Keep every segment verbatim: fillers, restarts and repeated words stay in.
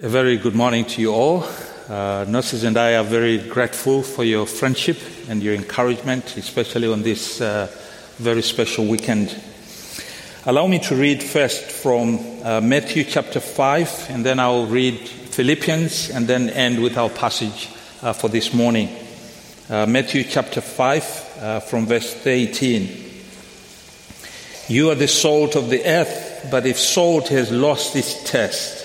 A very good morning to you all. Uh, nurses and I are very grateful for your friendship and your encouragement, especially on this uh, very special weekend. Allow me to read first from uh, Matthew chapter five, and then I'll read Philippians, and then end with our passage uh, for this morning. Uh, Matthew chapter five, uh, from verse eighteen. You are the salt of the earth, but if salt has lost its taste,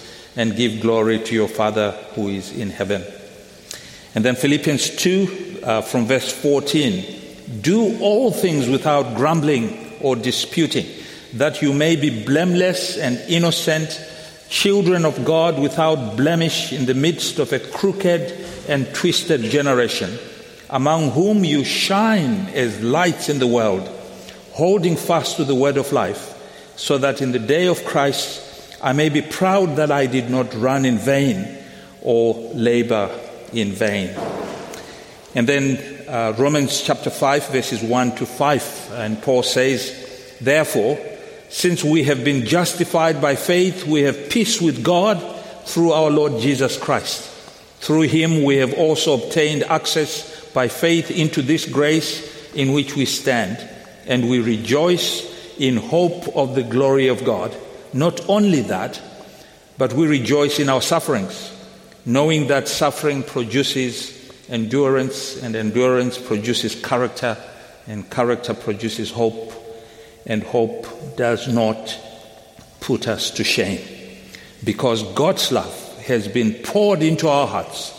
and give glory to your Father who is in heaven. And then Philippians two, uh, from verse fourteen. Do all things without grumbling or disputing, that you may be blameless and innocent, children of God without blemish in the midst of a crooked and twisted generation, among whom you shine as lights in the world, holding fast to the word of life, so that in the day of Christ I may be proud that I did not run in vain or labor in vain. And then uh, Romans chapter five, verses one to five, and Paul says, Therefore, since we have been justified by faith, we have peace with God through our Lord Jesus Christ. Through him we have also obtained access by faith into this grace in which we stand, and we rejoice in hope of the glory of God. Not only that, but we rejoice in our sufferings, knowing that suffering produces endurance, and endurance produces character, and character produces hope, and hope does not put us to shame, because God's love has been poured into our hearts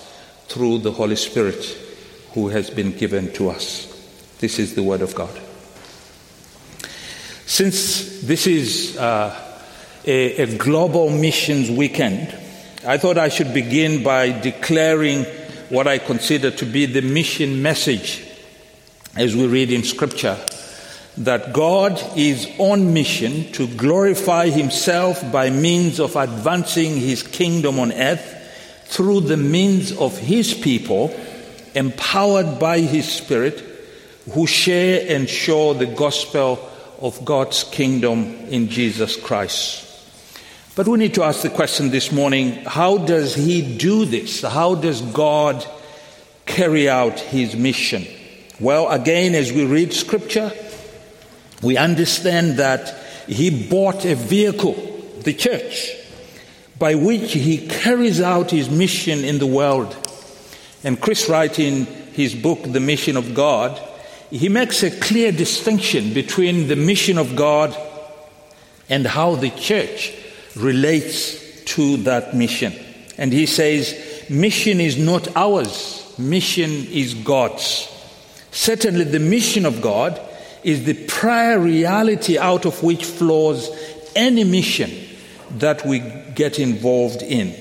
through the Holy Spirit who has been given to us. This is the Word of God. Since this is Uh, A, a global missions weekend, I thought I should begin by declaring what I consider to be the mission message as we read in Scripture, that God is on mission to glorify himself by means of advancing his kingdom on earth through the means of his people, empowered by his Spirit, who share and show the gospel of God's kingdom in Jesus Christ. But we need to ask the question this morning, how does he do this? How does God carry out his mission? Well, again, as we read Scripture, we understand that he bought a vehicle, the church, by which he carries out his mission in the world. And Chris Wright, in his book, The Mission of God, he makes a clear distinction between the mission of God and how the church relates to that mission. And he says, mission is not ours, mission is God's. Certainly the mission of God is the prior reality out of which flows any mission that we get involved in.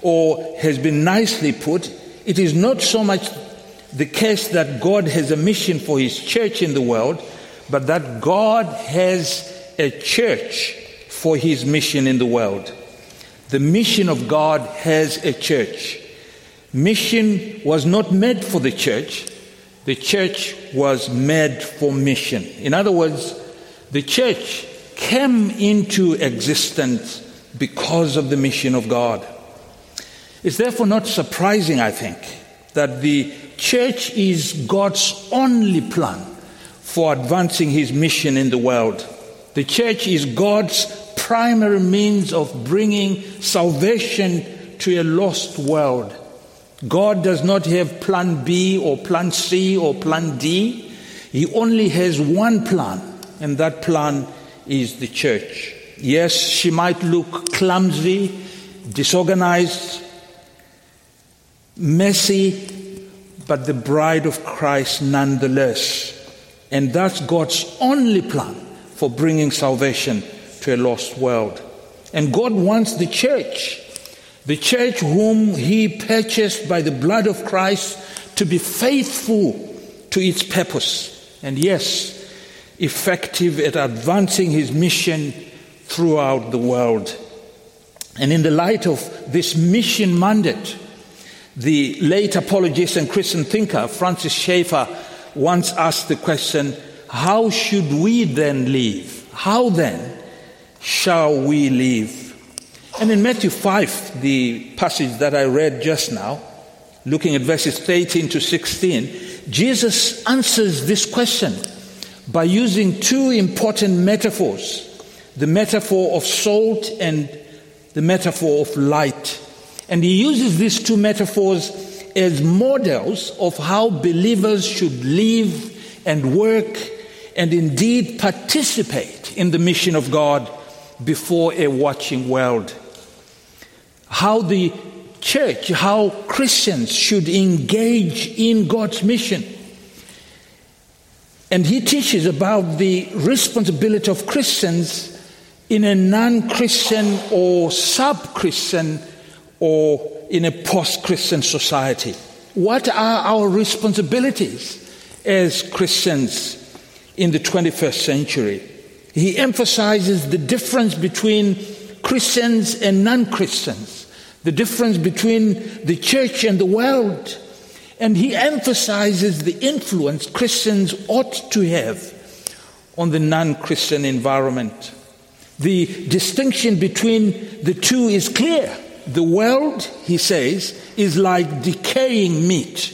Or, has been nicely put, it is not so much the case that God has a mission for his church in the world, but that God has a church for his mission in the world. The mission of God has a church. Mission was not made for the church. The church was made for mission. In other words, the church came into existence because of the mission of God. It's therefore not surprising, I think, that the church is God's only plan for advancing his mission in the world. The church is God's primary means of bringing salvation to a lost world. God does not have plan B or plan C or plan D. He only has one plan, and that plan is the church. Yes, she might look clumsy, disorganized, messy, but the bride of Christ nonetheless. And that's God's only plan for bringing salvation to a lost world. And God wants the church, the church whom he purchased by the blood of Christ, to be faithful to its purpose, and yes, effective at advancing his mission throughout the world. And in the light of this mission mandate, the late apologist and Christian thinker Francis Schaeffer once asked the question, how should we then live? How then shall we live? And in Matthew five, the passage that I read just now, looking at verses thirteen to sixteen, Jesus answers this question by using two important metaphors, the metaphor of salt and the metaphor of light. And he uses these two metaphors as models of how believers should live and work and indeed participate in the mission of God before a watching world. How the church, how Christians should engage in God's mission. And he teaches about the responsibility of Christians in a non-Christian or sub-Christian or in a post-Christian society. What are our responsibilities as Christians in the twenty-first century? He emphasizes the difference between Christians and non-Christians, the difference between the church and the world. And he emphasizes the influence Christians ought to have on the non-Christian environment. The distinction between the two is clear. The world, he says, is like decaying meat.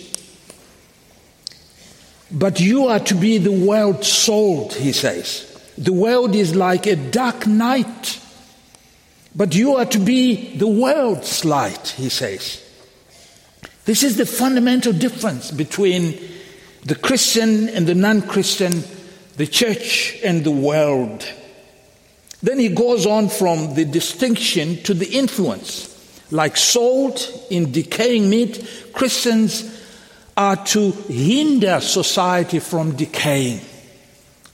But you are to be the world's salt, he says. The world is like a dark night. But you are to be the world's light, he says. This is the fundamental difference between the Christian and the non-Christian, the church and the world. Then he goes on from the distinction to the influence. Like salt in decaying meat, Christians are to hinder society from decaying.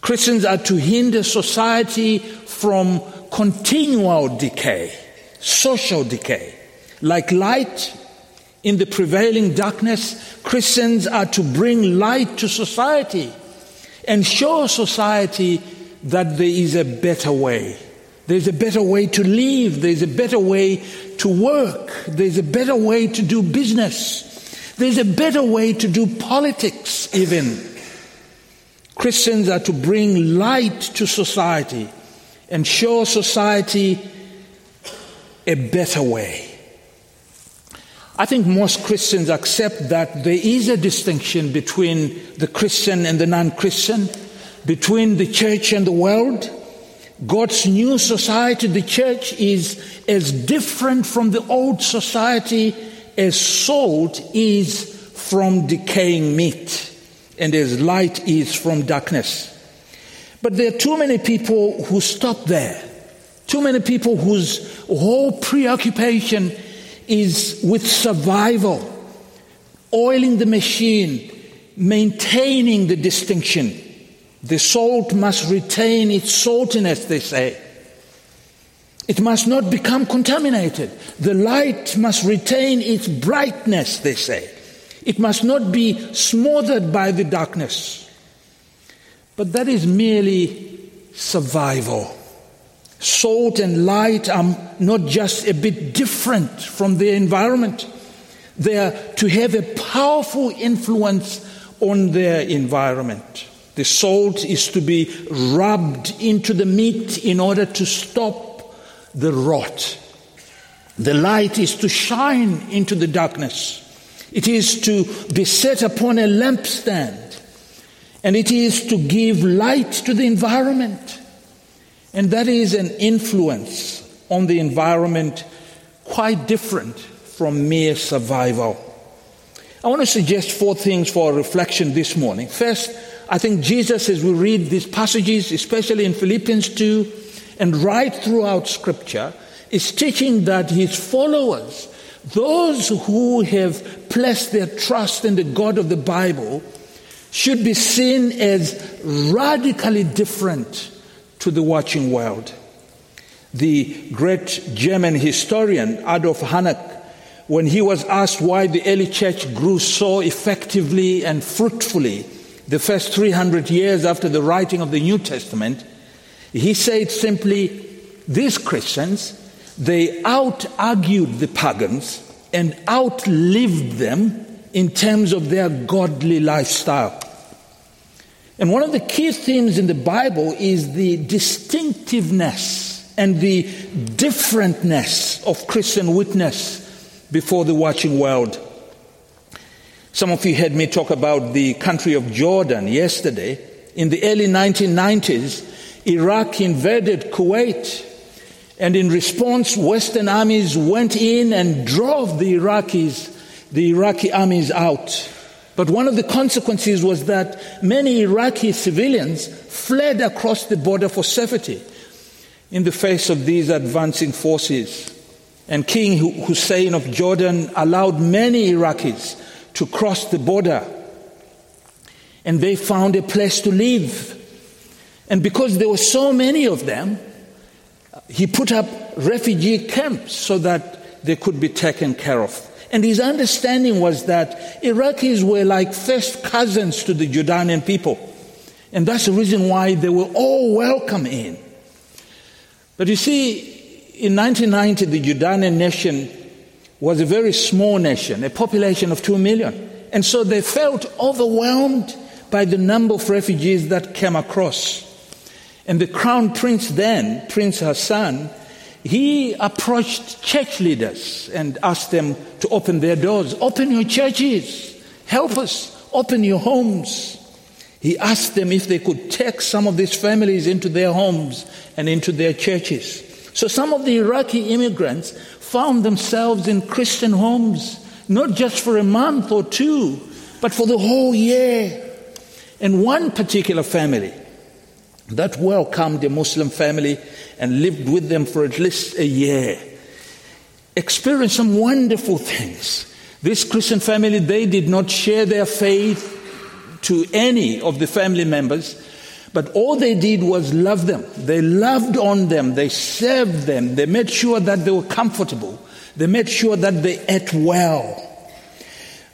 Christians are to hinder society from continual decay, social decay. Like light in the prevailing darkness, Christians are to bring light to society and show society that there is a better way. There's a better way to live. There's a better way to work. There's a better way to do business. There's a better way to do politics even. Christians are to bring light to society and show society a better way. I think most Christians accept that there is a distinction between the Christian and the non-Christian, between the church and the world. God's new society, the church, is as different from the old society as salt is from decaying meat and as light is from darkness. But there are too many people who stop there, too many people whose whole preoccupation is with survival, oiling the machine, maintaining the distinction. The salt must retain its saltiness, they say. It must not become contaminated. The light must retain its brightness, they say. It must not be smothered by the darkness. But that is merely survival. Salt and light are not just a bit different from their environment. They are to have a powerful influence on their environment. The salt is to be rubbed into the meat in order to stop the rot. The light is to shine into the darkness. It is to be set upon a lampstand. And it is to give light to the environment. And that is an influence on the environment quite different from mere survival. I want to suggest four things for reflection this morning. First, I think Jesus, as we read these passages, especially in Philippians two and right throughout Scripture, is teaching that his followers, those who have placed their trust in the God of the Bible, should be seen as radically different to the watching world. The great German historian Adolf Harnack, when he was asked why the early church grew so effectively and fruitfully the first three hundred years after the writing of the New Testament, he said simply, these Christians, they out-argued the pagans and outlived them in terms of their godly lifestyle. And one of the key themes in the Bible is the distinctiveness and the differentness of Christian witness before the watching world. Some of you heard me talk about the country of Jordan yesterday. In the early nineteen nineties, Iraq invaded Kuwait, and in response, Western armies went in and drove the Iraqis, the Iraqi armies out. But one of the consequences was that many Iraqi civilians fled across the border for safety in the face of these advancing forces. And King Hussein of Jordan allowed many Iraqis to cross the border, and they found a place to live. And because there were so many of them, he put up refugee camps so that they could be taken care of. And his understanding was that Iraqis were like first cousins to the Jordanian people, and that's the reason why they were all welcome in. But you see, in nineteen ninety, the Jordanian nation was a very small nation, a population of two million. And so they felt overwhelmed by the number of refugees that came across. And the crown prince then, Prince Hassan, he approached church leaders and asked them to open their doors. Open your churches. Help us. Open your homes. He asked them if they could take some of these families into their homes and into their churches. So some of the Iraqi immigrants found themselves in Christian homes, not just for a month or two, but for the whole year. And one particular family that welcomed a Muslim family and lived with them for at least a year experienced some wonderful things. This Christian family, they did not share their faith to any of the family members, but all they did was love them. They loved on them. They served them. They made sure that they were comfortable. They made sure that they ate well.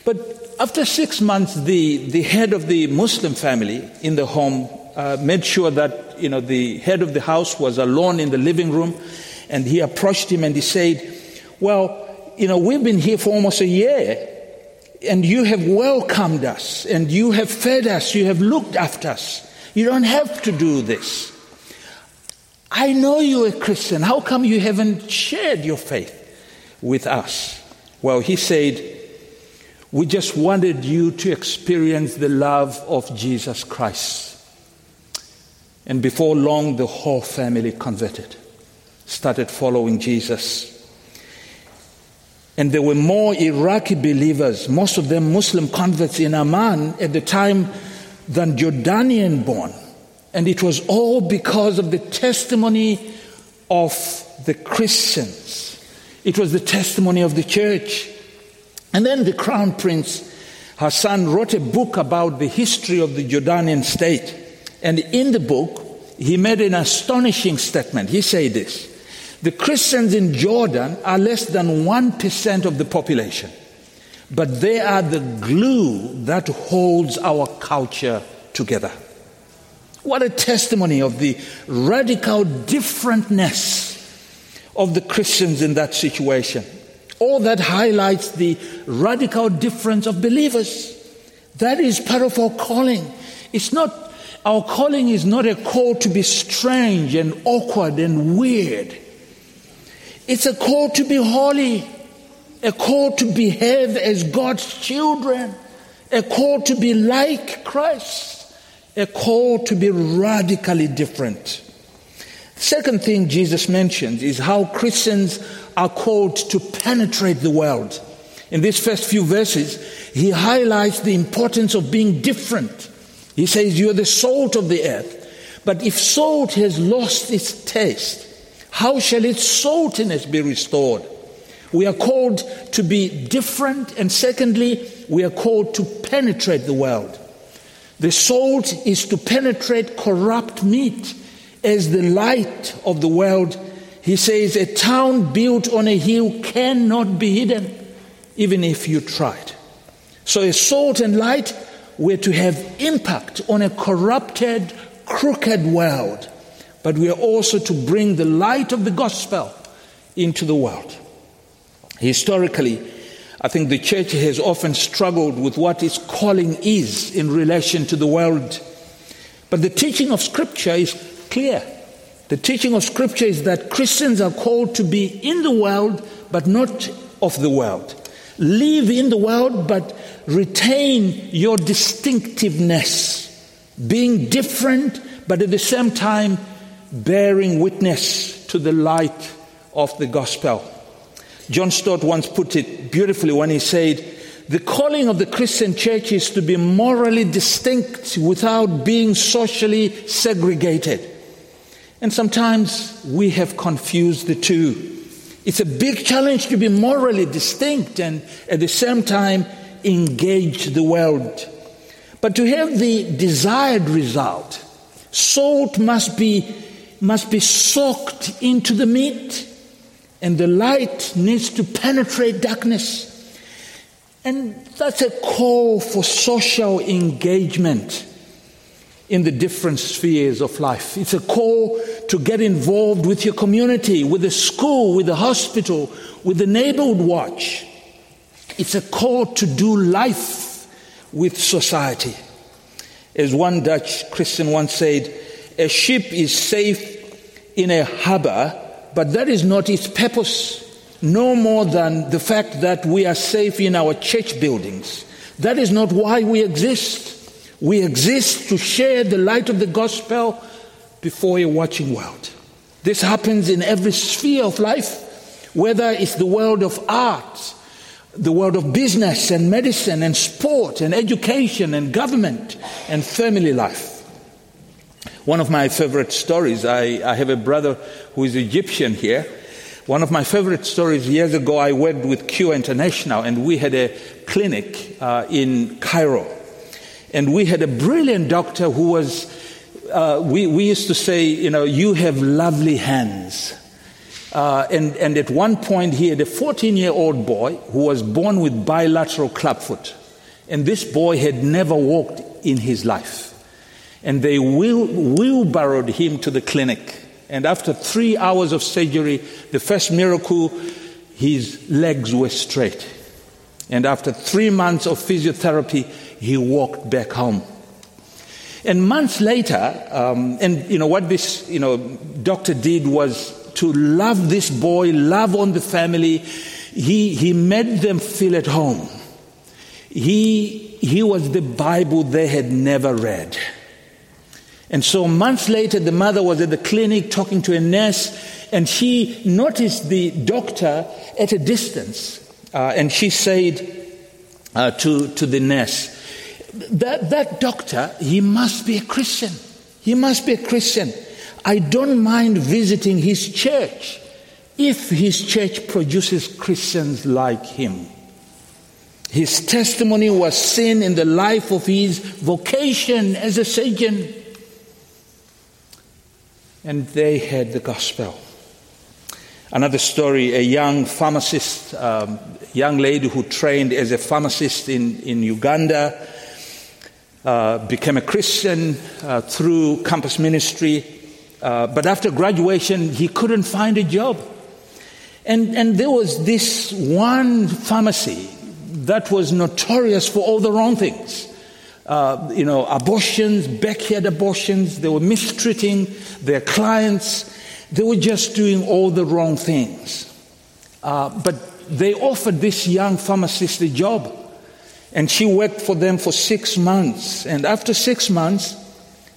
But after six months, the, the head of the Muslim family in the home uh, made sure that, you know, the head of the house was alone in the living room. And he approached him and he said, well, you know, we've been here for almost a year, and you have welcomed us, and you have fed us, you have looked after us. You don't have to do this. I know you're a Christian. How come you haven't shared your faith with us? Well, he said, we just wanted you to experience the love of Jesus Christ. And before long, the whole family converted, started following Jesus. And there were more Iraqi believers, most of them Muslim converts in Amman at the time, than Jordanian born. And it was all because of the testimony of the Christians. It was the testimony of the church. And then the crown prince Hassan wrote a book about the history of the Jordanian state. And in the book, he made an astonishing statement. He said this: the Christians in Jordan are less than one percent of the population, but they are the glue that holds our culture together. What a testimony of the radical differentness of the Christians in that situation. All that highlights the radical difference of believers. That is part of our calling. It's not, our calling is not a call to be strange and awkward and weird. It's a call to be holy, a call to behave as God's children, a call to be like Christ, a call to be radically different. The second thing Jesus mentions is how Christians are called to penetrate the world. In these first few verses, he highlights the importance of being different. He says, you're the salt of the earth, but if salt has lost its taste, how shall its saltiness be restored? We are called to be different, and secondly, we are called to penetrate the world. The salt is to penetrate corrupt meat as the light of the world He says, a town built on a hill cannot be hidden, even if you tried. So as salt and light were to have impact on a corrupted, crooked world, but we are also to bring the light of the gospel into the world. Historically, I think the church has often struggled with what its calling is in relation to the world. But the teaching of Scripture is clear. The teaching of Scripture is that Christians are called to be in the world, but not of the world. Live in the world, but retain your distinctiveness, being different, but at the same time bearing witness to the light of the gospel. John Stott once put it beautifully when he said, the calling of the Christian church is to be morally distinct without being socially segregated. And sometimes we have confused the two. It's a big challenge to be morally distinct and at the same time engage the world. But to have the desired result, salt must be, must be soaked into the meat, and the light needs to penetrate darkness. And that's a call for social engagement in the different spheres of life. It's a call to get involved with your community, with the school, with the hospital, with the neighborhood watch. It's a call to do life with society. As one Dutch Christian once said, a ship is safe in a harbor, but that is not its purpose, no more than the fact that we are safe in our church buildings. That is not why we exist. We exist to share the light of the gospel before a watching world. This happens in every sphere of life, whether it's the world of art, the world of business and medicine and sport and education and government and family life. One of my favorite stories, I, I have a brother who is Egyptian here. One of my favorite stories, years ago I worked with CURE International, and we had a clinic uh, in Cairo. And we had a brilliant doctor who was, uh, we, we used to say, you know, you have lovely hands. Uh, and, and at one point he had a fourteen-year-old boy who was born with bilateral clubfoot. And this boy had never walked in his life. And they wheel, wheelbarrowed him to the clinic. And after three hours of surgery, the first miracle, his legs were straight. And after three months of physiotherapy, he walked back home. And months later, um, and you know what this you know doctor did was to love this boy, love on the family. He he made them feel at home. He he was the Bible they had never read. And so months later, the mother was at the clinic talking to a nurse, and she noticed the doctor at a distance. Uh, and she said uh, to, to the nurse, that, that doctor, he must be a Christian. He must be a Christian. I don't mind visiting his church if his church produces Christians like him. His testimony was seen in the life of his vocation as a surgeon. And they heard the gospel. Another story, a young pharmacist, um, young lady who trained as a pharmacist in, in Uganda, uh, became a Christian uh, through campus ministry. Uh, but after graduation, he couldn't find a job. And, and there was this one pharmacy that was notorious for all the wrong things. Uh, you know, abortions, backyard abortions. They were mistreating their clients. They were just doing all the wrong things. Uh, but they offered this young pharmacist a job, and she worked for them for six months. And after six months,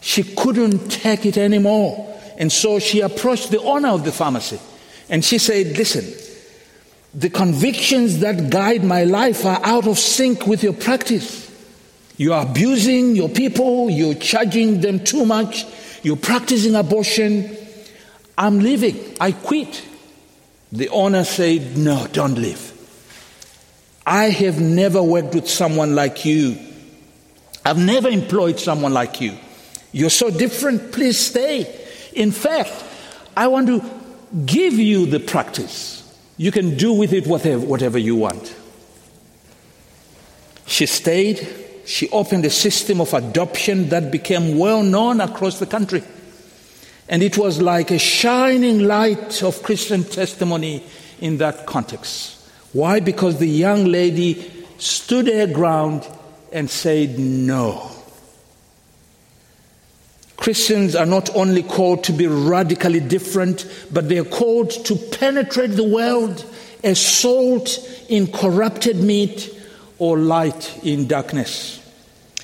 she couldn't take it anymore. And so she approached the owner of the pharmacy, and she said, listen, the convictions that guide my life are out of sync with your practice. You are abusing your people, you're charging them too much, you're practicing abortion. I'm leaving, I quit. The owner said, no, don't leave. I have never worked with someone like you. I've never employed someone like you. You're so different, please stay. In fact, I want to give you the practice. You can do with it whatever, whatever you want. She stayed. She opened a system of adoption that became well known across the country. And it was like a shining light of Christian testimony in that context. Why? Because the young lady stood her ground and said no. Christians are not only called to be radically different, but they are called to penetrate the world as salt in corrupted meat or light in darkness.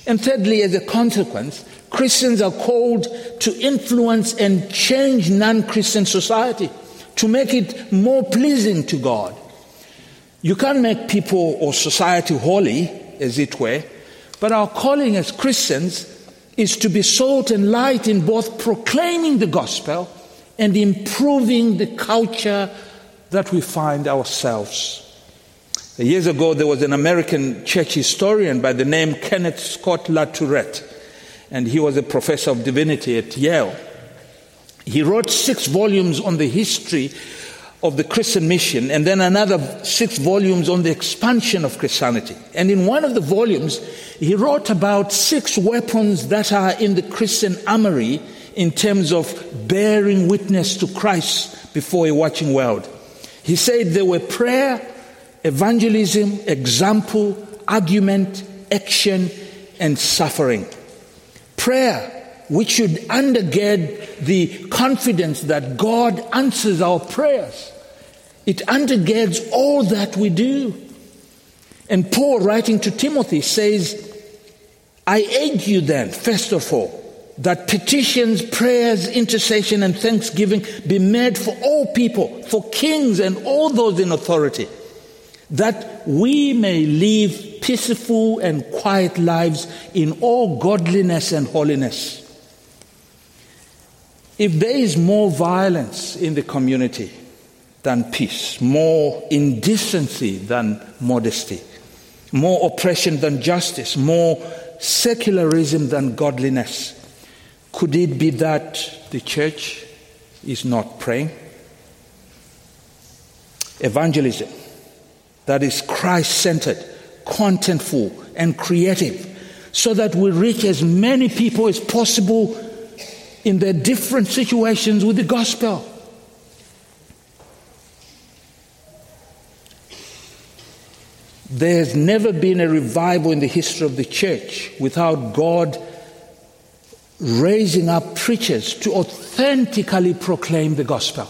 And thirdly, as a consequence, Christians are called to influence and change non-Christian society, to make it more pleasing to God. You can't make people or society holy, as it were, but our calling as Christians is to be salt and light in both proclaiming the gospel and improving the culture that we find ourselves. Years ago, there was an American church historian by the name Kenneth Scott LaTourette, and he was a professor of divinity at Yale. He wrote six volumes on the history of the Christian mission, and then another six volumes on the expansion of Christianity. And in one of the volumes, he wrote about six weapons that are in the Christian armory in terms of bearing witness to Christ before a watching world. He said there were prayer, evangelism, example, argument, action, and suffering. Prayer, which should undergird the confidence that God answers our prayers. It undergirds all that we do. And Paul, writing to Timothy, says, I urge you then, first of all, that petitions, prayers, intercession, and thanksgiving be made for all people, for kings and all those in authority, that we may live peaceful and quiet lives in all godliness and holiness. If there is more violence in the community than peace, more indecency than modesty, more oppression than justice, more secularism than godliness, could it be that the church is not praying? Evangelism that is Christ-centered, contentful, and creative, so that we reach as many people as possible in their different situations with the gospel. There has never been a revival in the history of the church without God raising up preachers to authentically proclaim the gospel.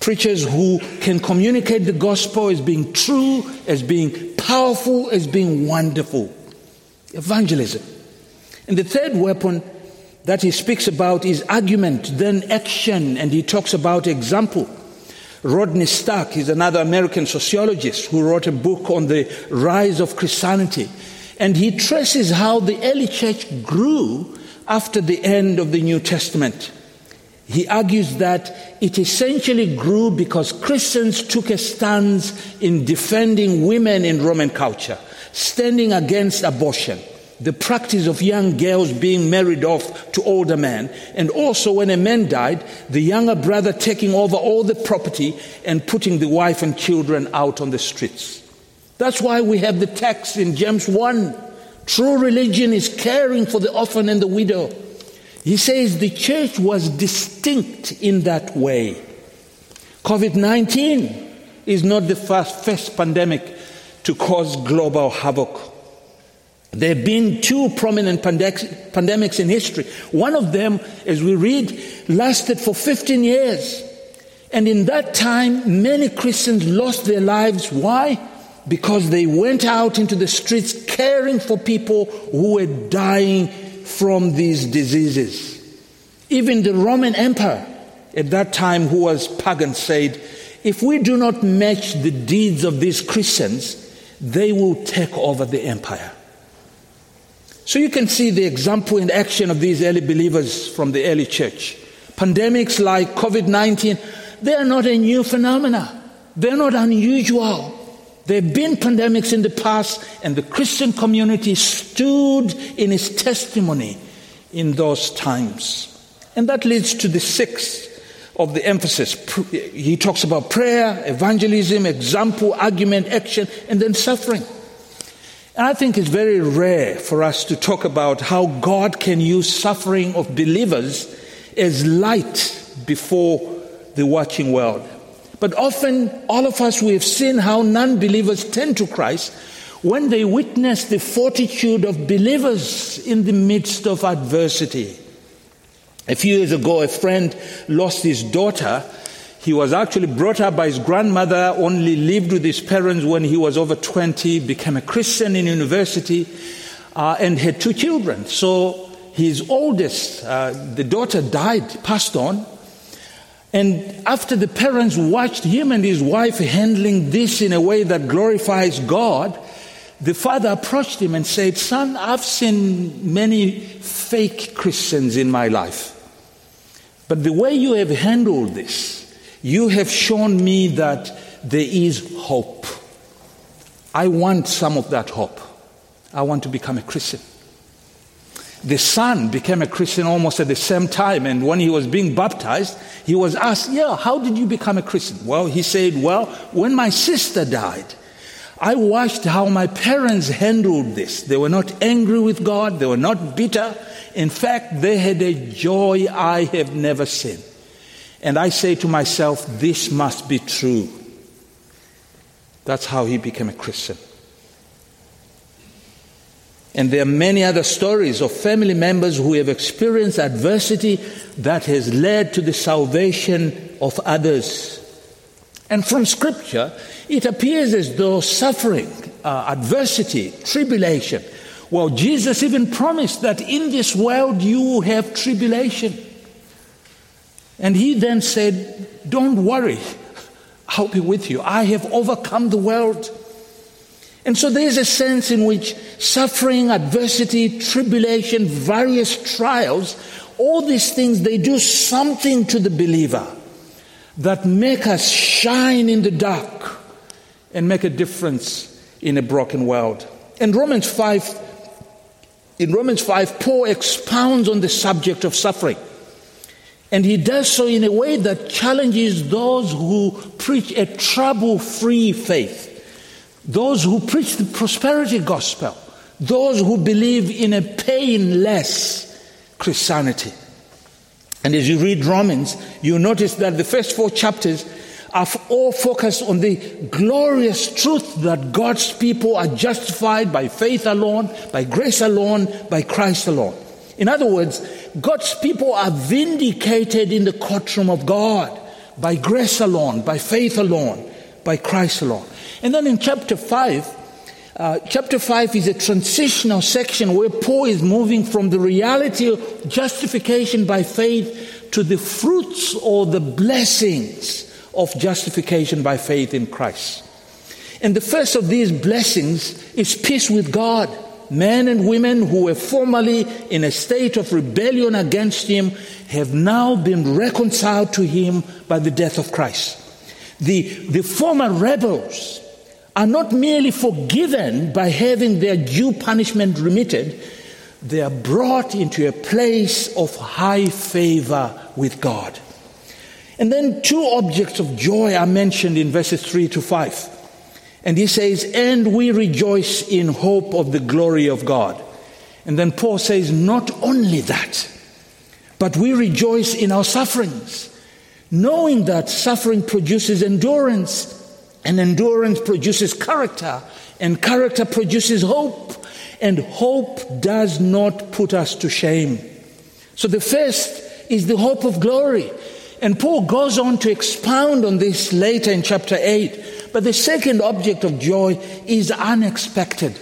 Preachers who can communicate the gospel as being true, as being powerful, as being wonderful. Evangelism. And the third weapon that he speaks about is argument, then action, and he talks about example. Rodney Stark is another American sociologist who wrote a book on the rise of Christianity. And he traces how the early church grew after the end of the New Testament. He argues that it essentially grew because Christians took a stance in defending women in Roman culture, standing against abortion, the practice of young girls being married off to older men, and also when a man died, the younger brother taking over all the property and putting the wife and children out on the streets. That's why we have the text in James one, true religion is caring for the orphan and the widow. He says the church was distinct in that way. COVID nineteen is not the first, first pandemic to cause global havoc. There have been two prominent pandemic, pandemics in history. One of them, as we read, lasted for fifteen years. And in that time, many Christians lost their lives. Why? Because they went out into the streets caring for people who were dying from these diseases. Even the Roman emperor at that time, who was pagan, said, if we do not match the deeds of these Christians, they will take over the empire. So you can see the example and action of these early believers from the early church. Pandemics like COVID nineteen, they are not a new phenomena. They're not unusual. There have been pandemics in the past, and the Christian community stood in its testimony in those times. And that leads to the sixth of the emphasis. He talks about prayer, evangelism, example, argument, action, and then suffering. And I think it's very rare for us to talk about how God can use suffering of believers as light before the watching world. But often, all of us, we have seen how non-believers turn to Christ when they witness the fortitude of believers in the midst of adversity. A few years ago, a friend lost his daughter. He was actually brought up by his grandmother, only lived with his parents when he was over twenty, became a Christian in university, uh, and had two children. So his oldest, uh, the daughter died, passed on. And after the parents watched him and his wife handling this in a way that glorifies God, the father approached him and said, "Son, I've seen many fake Christians in my life. But the way you have handled this, you have shown me that there is hope. I want some of that hope. I want to become a Christian." The son became a Christian almost at the same time, and when he was being baptized, he was asked, "Yeah, how did you become a Christian?" Well, he said, "Well, when my sister died, I watched how my parents handled this. They were not angry with God. They were not bitter. In fact, they had a joy I have never seen. And I say to myself, this must be true." That's how he became a Christian. And there are many other stories of family members who have experienced adversity that has led to the salvation of others. And from Scripture, it appears as though suffering, uh, adversity, tribulation. Well, Jesus even promised that in this world you will have tribulation. And he then said, "Don't worry, I'll be with you. I have overcome the world." And so there is a sense in which suffering, adversity, tribulation, various trials, all these things, they do something to the believer that make us shine in the dark and make a difference in a broken world. In Romans five, in Romans five, Paul expounds on the subject of suffering. And he does so in a way that challenges those who preach a trouble-free faith, those who preach the prosperity gospel, those who believe in a painless Christianity. And as you read Romans, you notice that the first four chapters are all focused on the glorious truth that God's people are justified by faith alone, by grace alone, by Christ alone. In other words, God's people are vindicated in the courtroom of God by grace alone, by faith alone, by Christ alone. And then in chapter five, Uh, chapter five is a transitional section where Paul is moving from the reality of justification by faith to the fruits or the blessings of justification by faith in Christ. And the first of these blessings is peace with God. Men and women who were formerly in a state of rebellion against him have now been reconciled to him by the death of Christ. The, the former rebels are not merely forgiven by having their due punishment remitted, they are brought into a place of high favor with God. And then two objects of joy are mentioned in verses three to five. And he says, "And we rejoice in hope of the glory of God." And then Paul says, "Not only that, but we rejoice in our sufferings, knowing that suffering produces endurance, and endurance produces character, and character produces hope, and hope does not put us to shame." So the first is the hope of glory. And Paul goes on to expound on this later in chapter eight. But the second object of joy is unexpected.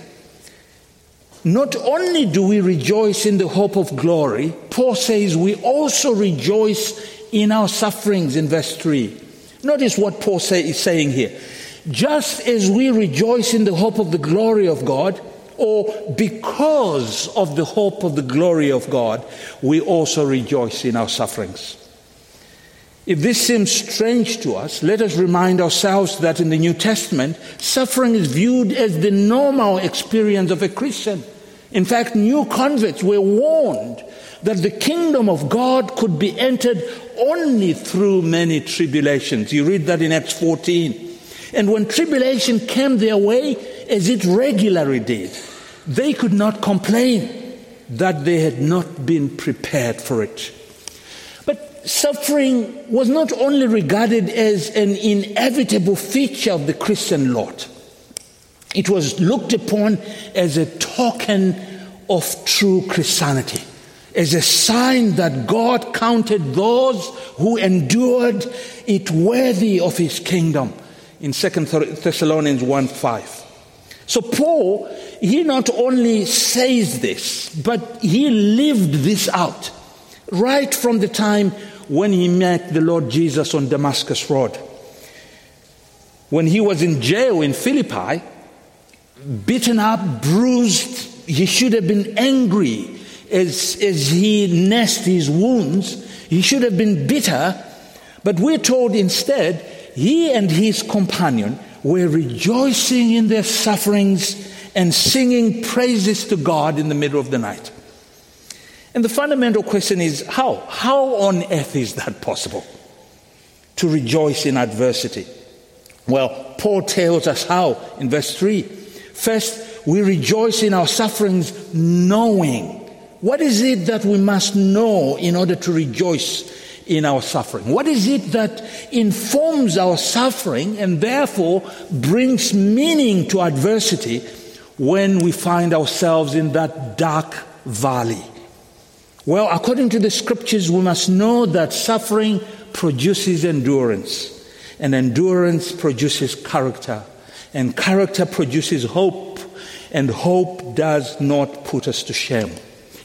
Not only do we rejoice in the hope of glory, Paul says we also rejoice in our sufferings in verse three. Notice what Paul say, is saying here. Just as we rejoice in the hope of the glory of God, or because of the hope of the glory of God, we also rejoice in our sufferings. If this seems strange to us, let us remind ourselves that in the New Testament, suffering is viewed as the normal experience of a Christian. In fact, new converts were warned that the kingdom of God could be entered only through many tribulations. You read that in Acts fourteen. And when tribulation came their way, as it regularly did, they could not complain that they had not been prepared for it. But suffering was not only regarded as an inevitable feature of the Christian lot. It was looked upon as a token of true Christianity, as a sign that God counted those who endured it worthy of his kingdom, in Second Thessalonians one five. So Paul, he not only says this, but he lived this out right from the time when he met the Lord Jesus on Damascus Road. When he was in jail in Philippi, beaten up, bruised, he should have been angry as, as he nursed his wounds. He should have been bitter, but we're told instead he and his companion were rejoicing in their sufferings and singing praises to God in the middle of the night. And the fundamental question is, how? How on earth is that possible, to rejoice in adversity? Well, Paul tells us how in verse three. First, we rejoice in our sufferings, knowing. What is it that we must know in order to rejoice in our suffering? What is it that informs our suffering and therefore brings meaning to adversity when we find ourselves in that dark valley? Well, according to the scriptures, we must know that suffering produces endurance, and endurance produces character. And character produces hope, and hope does not put us to shame.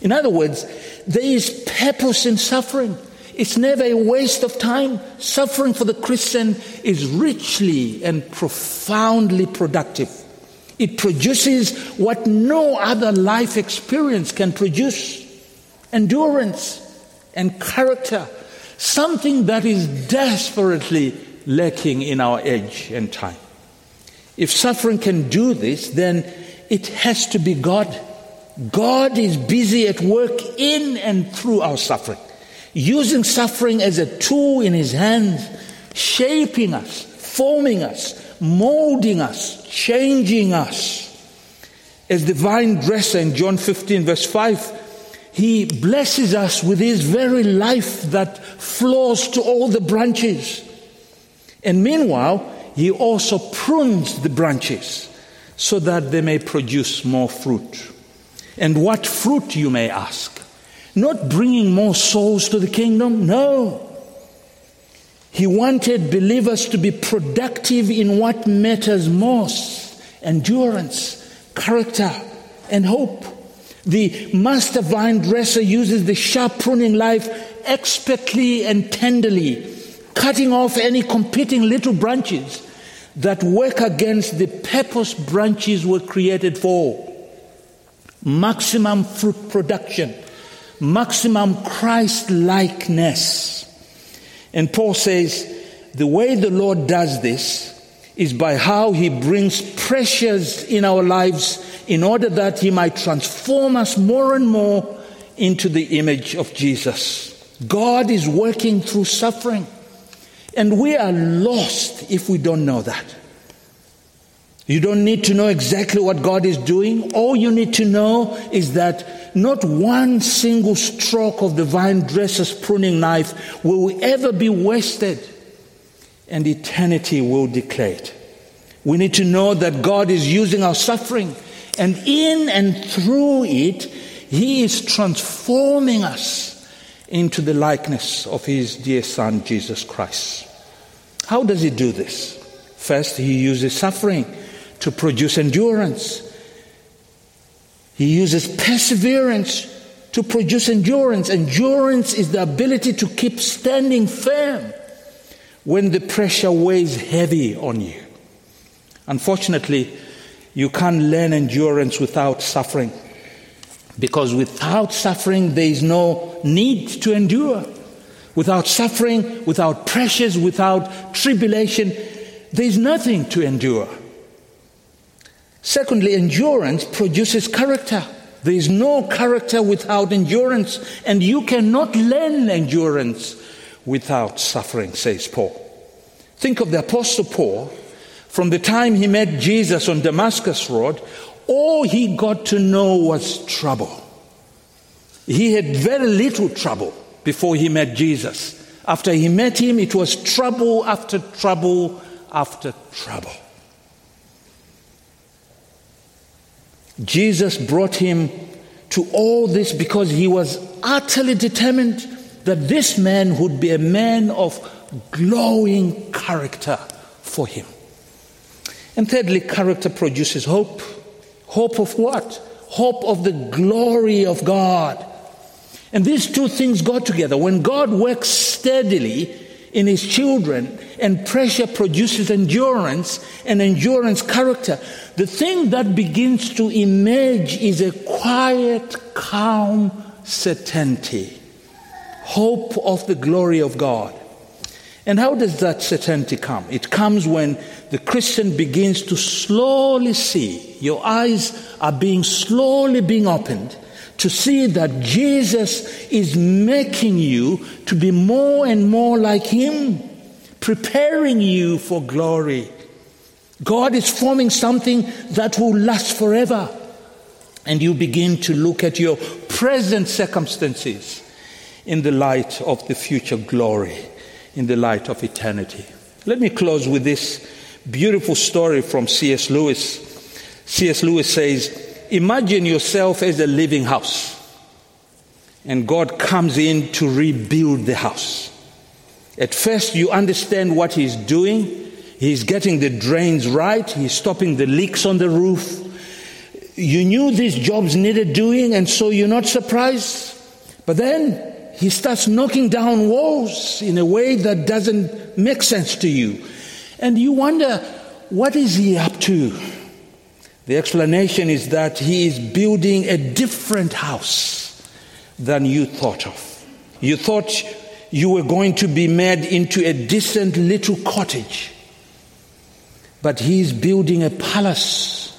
In other words, there is purpose in suffering. It's never a waste of time. Suffering for the Christian is richly and profoundly productive. It produces what no other life experience can produce: endurance and character, something that is desperately lacking in our age and time. If suffering can do this, then it has to be God. God is busy at work in and through our suffering, using suffering as a tool in his hands, shaping us, forming us, molding us, changing us. As the vine dresser in John fifteen verse five, he blesses us with his very life that flows to all the branches. And meanwhile, he also prunes the branches so that they may produce more fruit. And what fruit, you may ask? Not bringing more souls to the kingdom, no. He wanted believers to be productive in what matters most: endurance, character, and hope. The master vine dresser uses the sharp pruning knife expertly and tenderly, cutting off any competing little branches that work against the purpose branches were created for. Maximum fruit production, maximum Christ-likeness. And Paul says, the way the Lord does this is by how he brings pressures in our lives in order that he might transform us more and more into the image of Jesus. God is working through suffering. And we are lost if we don't know that. You don't need to know exactly what God is doing. All you need to know is that not one single stroke of the vine dresser's pruning knife will ever be wasted, and eternity will declare it. We need to know that God is using our suffering, and in and through it, he is transforming us into the likeness of his dear son, Jesus Christ. How does he do this? First, he uses suffering to produce endurance. He uses perseverance to produce endurance. Endurance is the ability to keep standing firm when the pressure weighs heavy on you. Unfortunately, you can't learn endurance without suffering, because without suffering, there is no need to endure. Without suffering, without pressures, without tribulation, there is nothing to endure. Secondly, endurance produces character. There is no character without endurance, and you cannot learn endurance without suffering, says Paul. Think of the Apostle Paul. From the time he met Jesus on Damascus Road, all he got to know was trouble. He had very little trouble before he met Jesus. After he met him, it was trouble after trouble after trouble. Jesus brought him to all this because he was utterly determined that this man would be a man of glowing character for him. And thirdly, character produces hope. Hope of what? Hope of the glory of God. And these two things go together. When God works steadily in his children, and pressure produces endurance, and endurance character, the thing that begins to emerge is a quiet, calm certainty. Hope of the glory of God. And how does that certainty come? It comes when the Christian begins to slowly see. Your eyes are being slowly being opened to see that Jesus is making you to be more and more like him, preparing you for glory. God is forming something that will last forever. And you begin to look at your present circumstances in the light of the future glory, in the light of eternity. Let me close with this beautiful story from C S. Lewis. C S. Lewis says, imagine yourself as a living house, and God comes in to rebuild the house. At first, you understand what he's doing. He's getting the drains right. He's stopping the leaks on the roof. You knew these jobs needed doing, and so you're not surprised. But then he starts knocking down walls in a way that doesn't make sense to you. And you wonder, what is he up to? The explanation is that he is building a different house than you thought of. You thought you were going to be made into a distant little cottage, but he is building a palace,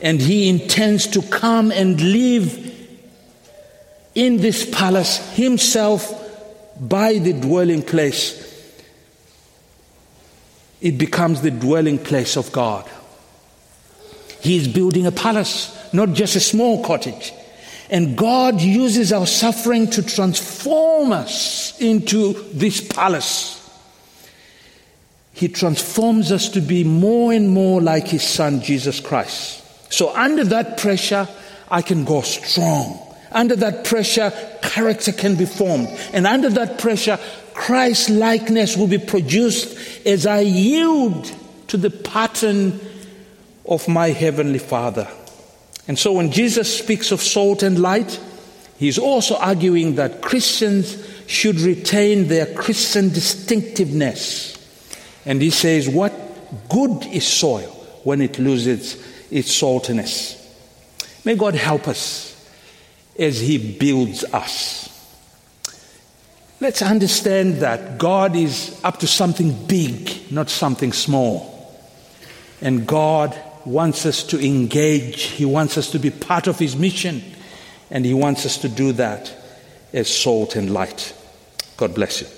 and he intends to come and live in this palace himself by the dwelling place. It becomes the dwelling place of God. He is building a palace, not just a small cottage. And God uses our suffering to transform us into this palace. He transforms us to be more and more like his son, Jesus Christ. So under that pressure, I can go strong. Under that pressure, character can be formed. And under that pressure, Christ-likeness will be produced as I yield to the pattern of my heavenly Father. And so when Jesus speaks of salt and light, he's also arguing that Christians should retain their Christian distinctiveness. And he says, what good is soil when it loses its saltiness? May God help us as he builds us. Let's understand that God is up to something big, not something small. And God wants us to engage. He wants us to be part of his mission, and he wants us to do that as salt and light. God bless you.